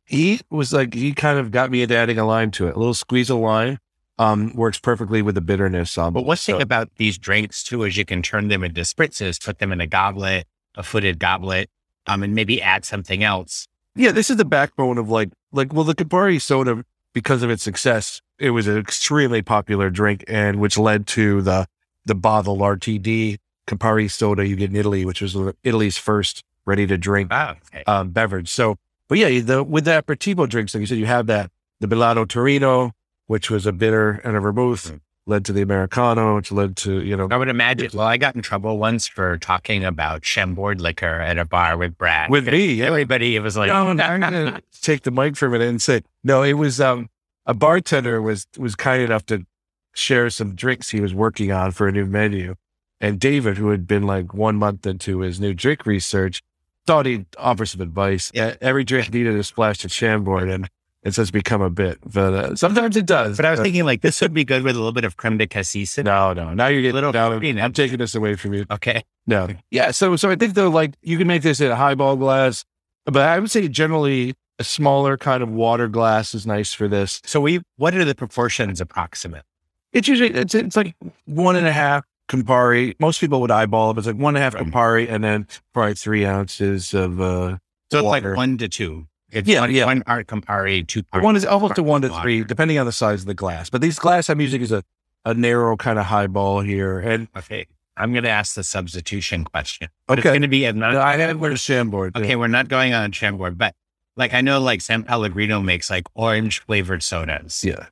he was like, he kind of got me into adding a lime to it. A little squeeze of lime. Um, works perfectly with the bitterness. Um, but one thing so, about these drinks too, is you can turn them into spritzes, put them in a goblet, a footed goblet, um, and maybe add something else. Yeah. This is the backbone of like, like, well, the Campari soda, because of its success, it was an extremely popular drink, and which led to the, the bottle R T D Campari soda you get in Italy, which was Italy's first ready to drink oh, okay. um, beverage. So, but yeah, the, with the aperitivo drinks, like you said, you have that, the Bilato Torino, which was a bitter and a vermouth, mm-hmm. led to the Americano, which led to, you know. I would imagine, well, I got in trouble once for talking about Chambord liquor at a bar with Brad. With me. Yeah. Everybody, it was like. No, I'm going to take the mic for a minute and say, no, it was, um, a bartender was, was kind enough to share some drinks he was working on for a new menu. And David, who had been like one month into his new drink research, thought he'd offer some advice. Yeah. Every drink needed a splash of Chambord, and it's just become a bit, but uh, sometimes it does. But I was uh, thinking like, this would be good with a little bit of creme de cassis. No, no. Now you're getting, little now, I'm, I'm taking this away from you. Okay. No. Yeah. So, so I think though, like you can make this in a highball glass, but I would say generally a smaller kind of water glass is nice for this. So we, what are the proportions approximate? It's usually, it's, it's like one and a half Campari. Most people would eyeball it, but it's like one and a half Campari and then probably three ounces of uh So it's water. Like one to two. It's yeah, one, yeah. One art Campari, two parts. One is almost a one to three, depending on the size of the glass. But these glass I'm using is a, a narrow kind of highball here. And okay, I'm going to ask the substitution question. But okay, it's going to be another. No, I haven't heard of Chambord. Okay, yeah. We're not going on Chambord, but like I know, like San Pellegrino makes like orange flavored sodas, yeah,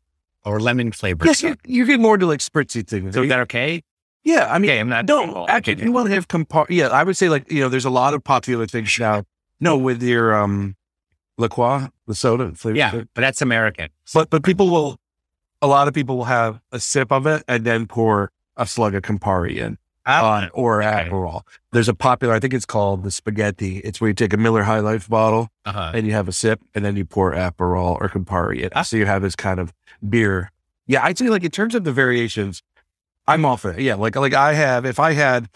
or lemon flavored. Yes, sodas. You, you get more to like spritzy things. So is that okay? Yeah, I mean, okay, I'm not. No, actually, okay. You want to have Campari. Yeah, I would say like you know, there's a lot of popular things now. No, with your um. La Croix, the soda. Flavor, yeah, flavor. But that's American. But but people will, a lot of people will have a sip of it and then pour a slug of Campari in on, or okay. Aperol. There's a popular, I think it's called the spaghetti. It's where you take a Miller High Life bottle uh-huh. and you have a sip and then you pour Aperol or Campari in. Uh-huh. So you have this kind of beer. Yeah, I'd say like in terms of the variations, I'm off it. Yeah, like, like I have, if I had,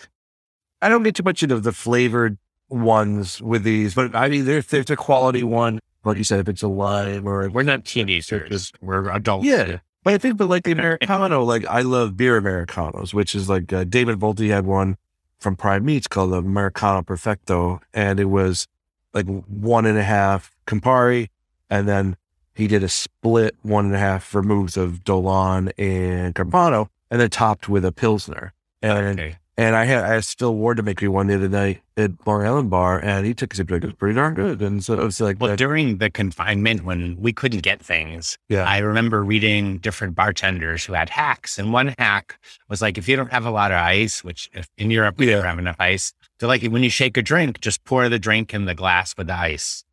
I don't get too much into the flavored ones with these, but I mean, if there's a quality one, like you said, if it's a lime or we're not teenagers, we're adults. Yeah. But I think, but like the Americano, like I love beer Americanos, which is like uh, David Volte had one from Prime Meats called the Americano Perfecto. And it was like one and a half Campari. And then he did a split one and a half vermouth of Dolan and Carpano and then topped with a Pilsner. And okay. And I had, I still wore to make me one the other night at Long Island Bar, and he took his drink. It was pretty darn good. And so it was like, well, that. During the confinement when we couldn't get things, yeah. I remember reading different bartenders who had hacks. And one hack was like, if you don't have a lot of ice, which if in Europe, we yeah. don't have enough ice. They're like, when you shake a drink, just pour the drink in the glass with the ice.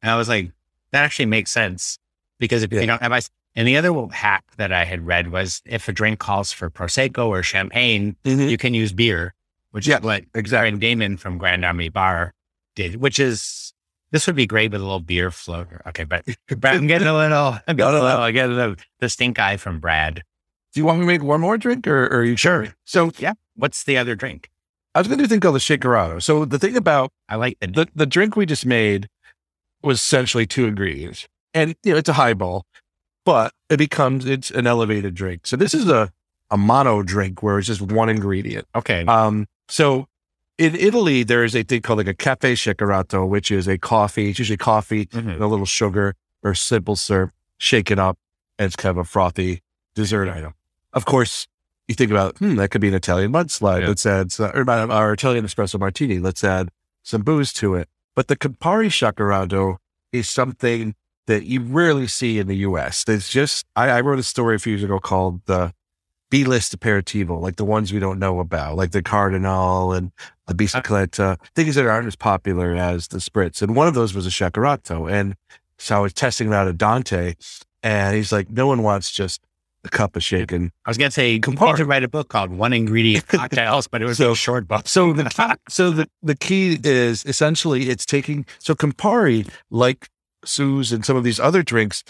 And I was like, that actually makes sense because if yeah. you don't have ice, And the other hack that I had read was if a drink calls for Prosecco or champagne, mm-hmm. you can use beer, which yeah, is what exactly. Brad Damon from Grand Army Bar did, which is, this would be great with a little beer floater. Okay, but, but I'm getting a little, I'm getting no, no, no. a little, getting the, the stink eye from Brad. Do you want me to make one more drink or, or are you sure? Kidding? So yeah, what's the other drink? I was going to do a thing called the Shakerado. So the thing about, I like the, the, the drink we just made was essentially two ingredients, and you know, it's a highball, but it becomes, it's an elevated drink. So this is a, a mono drink where it's just one ingredient. Okay. Um, so in Italy, there is a thing called like a caffè shakerato, which is a coffee. It's usually coffee mm-hmm. and a little sugar or simple syrup, shake it up. And it's kind of a frothy dessert item. Of course, you think about, hmm, that could be an Italian mudslide. Yeah. Let's add, some, or our Italian espresso martini. Let's add some booze to it. But the Campari shakerato is something that you rarely see in the U S. It's just, I, I wrote a story a few years ago called the B-list aperitivo, like the ones we don't know about, like the Cardinal and the Bicicletta, things that aren't as popular as the Spritz. And one of those was a Shakerato. And so I was testing it out at Dante, and he's like, no one wants just a cup of shaken. I was going to say, Campari. You need to write a book called One Ingredient Cocktails, but it was so, a short book. So, the, so the, the key is essentially it's taking, so Campari, like Suze and some of these other drinks,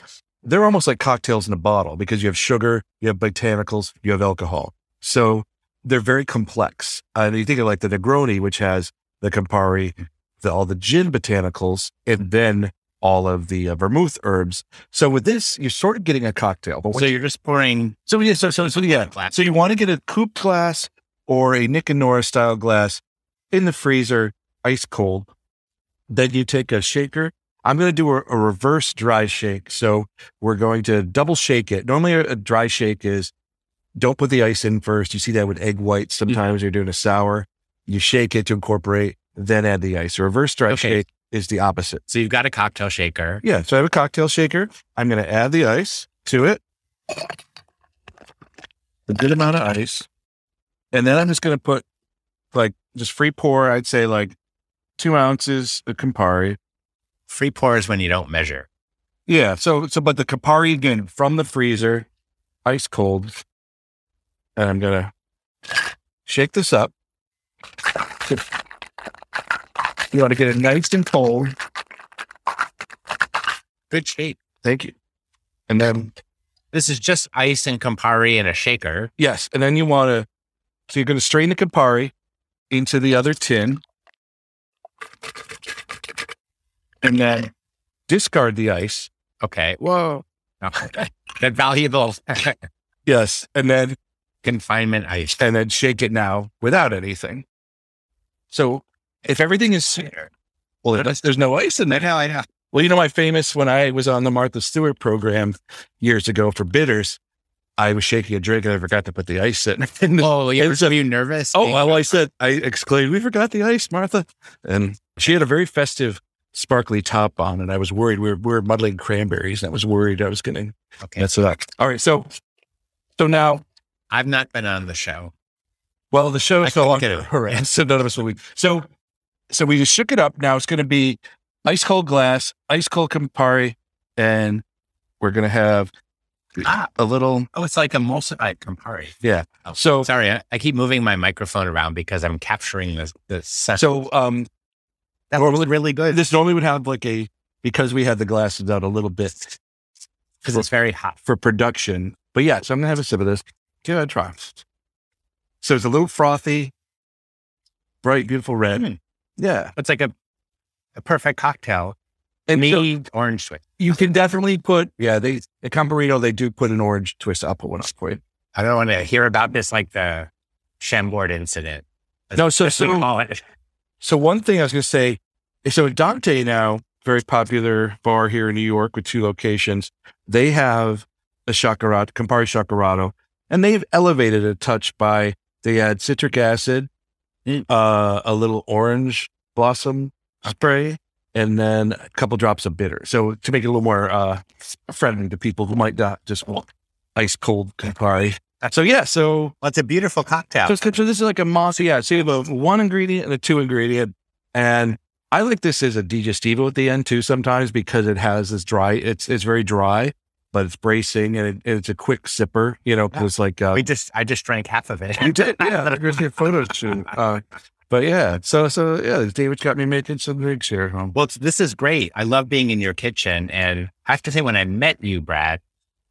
they're almost like cocktails in a bottle because you have sugar, you have botanicals, you have alcohol. So they're very complex. And you think of like the Negroni, which has the Campari, the, all the gin botanicals, and then all of the uh, vermouth herbs. So with this, you're sort of getting a cocktail. But so you're just pouring. So yeah, so, so, so, yeah. so you want to get a coupe glass or a Nicanora style glass in the freezer, ice cold. Then you take a shaker. I'm going to do a, a reverse dry shake. So we're going to double shake it. Normally a, a dry shake is don't put the ice in first. You see that with egg whites. Sometimes mm-hmm. you're doing a sour, you shake it to incorporate, then add the ice. A reverse dry okay. shake is the opposite. So you've got a cocktail shaker. Yeah. So I have a cocktail shaker. I'm going to add the ice to it. A good amount of ice. And then I'm just going to put like just free pour. I'd say like two ounces of Campari. Free pour is when you don't measure. Yeah. So, so, but the Campari again from the freezer, ice cold. And I'm going to shake this up. You want to get it nice and cold. Good shape. Thank you. And then this is just ice and Campari in a shaker. Yes. And then you want to, so you're going to strain the Campari into the other tin. And then discard the ice. Okay. Whoa. Okay. That valuable. Yes. And then confinement ice. And then shake it now without anything. So if everything is, well, there's no ice in there. Hell, I know. Well, you know, my famous, when I was on the Martha Stewart program years ago for Bitters, I was shaking a drink and I forgot to put the ice in. Oh, yeah. Were you nervous? Oh, well, I said, I exclaimed, we forgot the ice, Martha. And she had a very festive sparkly top on, and I was worried we were, we were muddling cranberries, and I was worried I was going to okay. mess it up. All right. So, so now I've not been on the show. Well, the show is so long. So none of us will be. So, so we just shook it up. Now it's going to be ice cold glass, ice cold Campari, and we're going to have ah, a little. Oh, it's like a emulsified Campari. Yeah. Oh, so sorry. I, I keep moving my microphone around because I'm capturing the, the sound. So, um, that normally really good. This normally would have like a, because we had the glasses out a little bit. Because it's very hot. For production. But yeah, so I'm going to have a sip of this. Give it a try. So it's a little frothy, bright, beautiful red. Mm. Yeah. It's like a, a perfect cocktail. And me, so orange twist. You can definitely put, yeah, they, at Camparino, they do put an orange twist. I'll put one up for you. I don't want to hear about this, like the Chambord incident. That's, no, so, so. Call it. So one thing I was going to say, so Dante now, very popular bar here in New York with two locations, they have a shakerato, Campari shakerato, and they've elevated a touch by, they add citric acid, mm. uh, a little orange blossom spray, and then a couple drops of bitter. So to make it a little more uh, friendly to people who might not just want ice cold Campari. So yeah, so that's a beautiful cocktail. So, so this is like a mossy, yeah. So you have a one ingredient and a two ingredient, and I like this as a digestivo at the end too sometimes because it has this dry. It's it's very dry, but it's bracing and it, it's a quick sipper, you know, because yeah. like uh, we just I just drank half of it. You did, yeah. Here's your photo shoot. Uh, but yeah, so so yeah, David's got me making some drinks here at home. Well, it's, this is great. I love being in your kitchen, and I have to say, when I met you, Brad,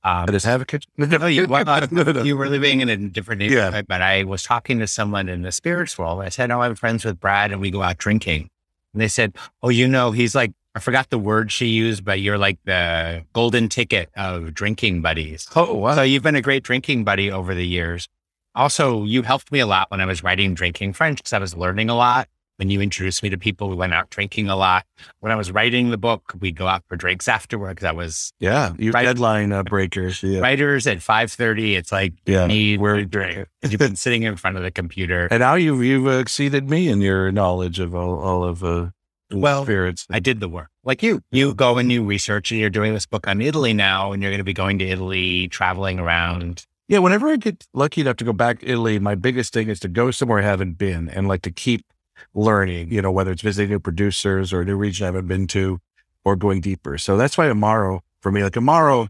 um, I just have a kitchen. No, you, well, uh, no, no. you were living in a different neighborhood, yeah. but I was talking to someone in the spirits world. I said, "Oh, I'm friends with Brad, and we go out drinking." And they said, "Oh, you know, he's like." I forgot the word she used, but you're like the golden ticket of drinking buddies. Oh, wow. So you've been a great drinking buddy over the years. Also, you helped me a lot when I was writing Drinking French because I was learning a lot. When you introduced me to people, we went out drinking a lot. When I was writing the book, we'd go out for drinks afterward because I was... Yeah, you write, deadline uh, breakers. Yeah. Writers at five thirty, it's like, yeah, need a drink. You've been sitting in front of the computer. And now you've, you've exceeded me in your knowledge of all, all of... Uh... Well, spirits. I did the work like you, you go and you research and you're doing this book on Italy now, and you're going to be going to Italy, traveling around. Yeah. Whenever I get lucky enough to go back to Italy, my biggest thing is to go somewhere I haven't been and like to keep learning, you know, whether it's visiting new producers or a new region I haven't been to or going deeper. So that's why Amaro for me, like Amaro,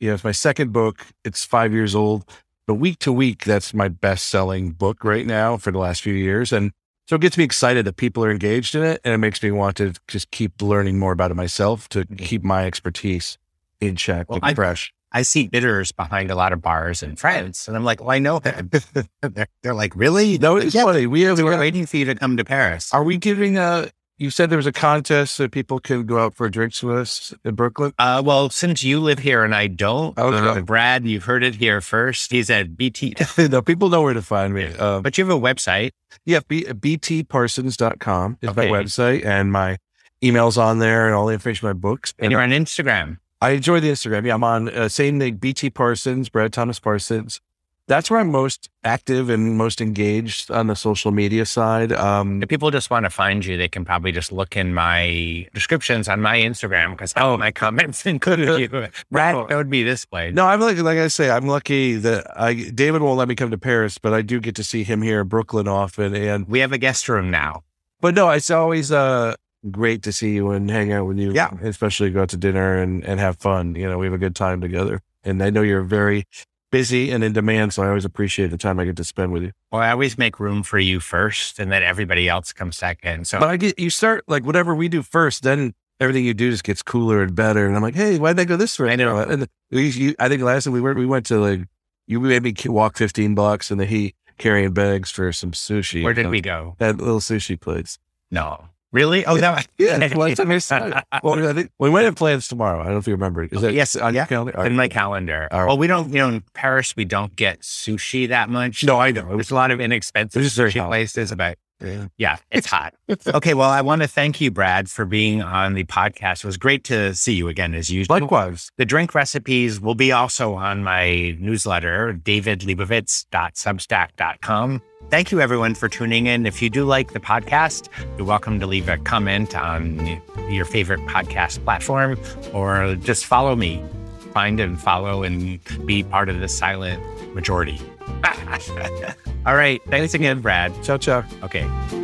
you know, it's my second book. It's five years old, but week to week, that's my best selling book right now for the last few years. And so it gets me excited that people are engaged in it, and it makes me want to just keep learning more about it myself to keep my expertise in check, well, like I, fresh. I see bitters behind a lot of bars in France, and I'm like, well, I know that. they're, they're like, really? No, it's yeah, funny. We are, we're waiting for you to come to Paris. Are we giving a, you said there was a contest so people could go out for drinks with us in Brooklyn? Uh, well, since you live here and I don't, okay. uh, Brad, you've heard it here first. He's at B T. No, people know where to find me. Uh, but you have a website. Yeah, B- b t parsons dot com is okay. my website, and my email's on there and all the information, my books. And, and you're on Instagram. I enjoy the Instagram. Yeah, I'm on uh, same name, B T Parsons, Brad Thomas Parsons. That's where I'm most active and most engaged on the social media side. Um, if people just want to find you, they can probably just look in my descriptions on my Instagram because all oh, my comments included you. Brad showed me this place. No, I'm like, like I say, I'm lucky that I, David won't let me come to Paris, but I do get to see him here in Brooklyn often. And we have a guest room now. But no, it's always uh, great to see you and hang out with you. Yeah. Especially go out to dinner and, and have fun. You know, we have a good time together. And I know you're very... busy and in demand, so I always appreciate the time I get to spend with you. Well, I always make room for you first, and then everybody else comes second. So, but I get you start like whatever we do first, then everything you do just gets cooler and better. And I'm like, hey, why did I go this way? I know. And we, you, I think last time we were, we went to like you made me walk fifteen blocks in the heat carrying bags for some sushi. Where did we go? That little sushi place. No. Really? Oh, that yeah. yeah. Well, well, I think we might have plans tomorrow. I don't know if you remember. Is that yes, on yeah. your calendar? Right. In my calendar. Right. Well, we don't. You know, in Paris, we don't get sushi that much. No, I know. There's a lot of inexpensive sushi places. About yeah, yeah it's hot. Okay. Well, I want to thank you, Brad, for being on the podcast. It was great to see you again, as usual. Likewise. The drink recipes will be also on my newsletter, david lebovitz dot substack dot com. Thank you, everyone, for tuning in. If you do like the podcast, you're welcome to leave a comment on your favorite podcast platform, or just follow me. Find and follow and be part of the silent majority. All right. Thanks again, Brad. Ciao, ciao. Okay.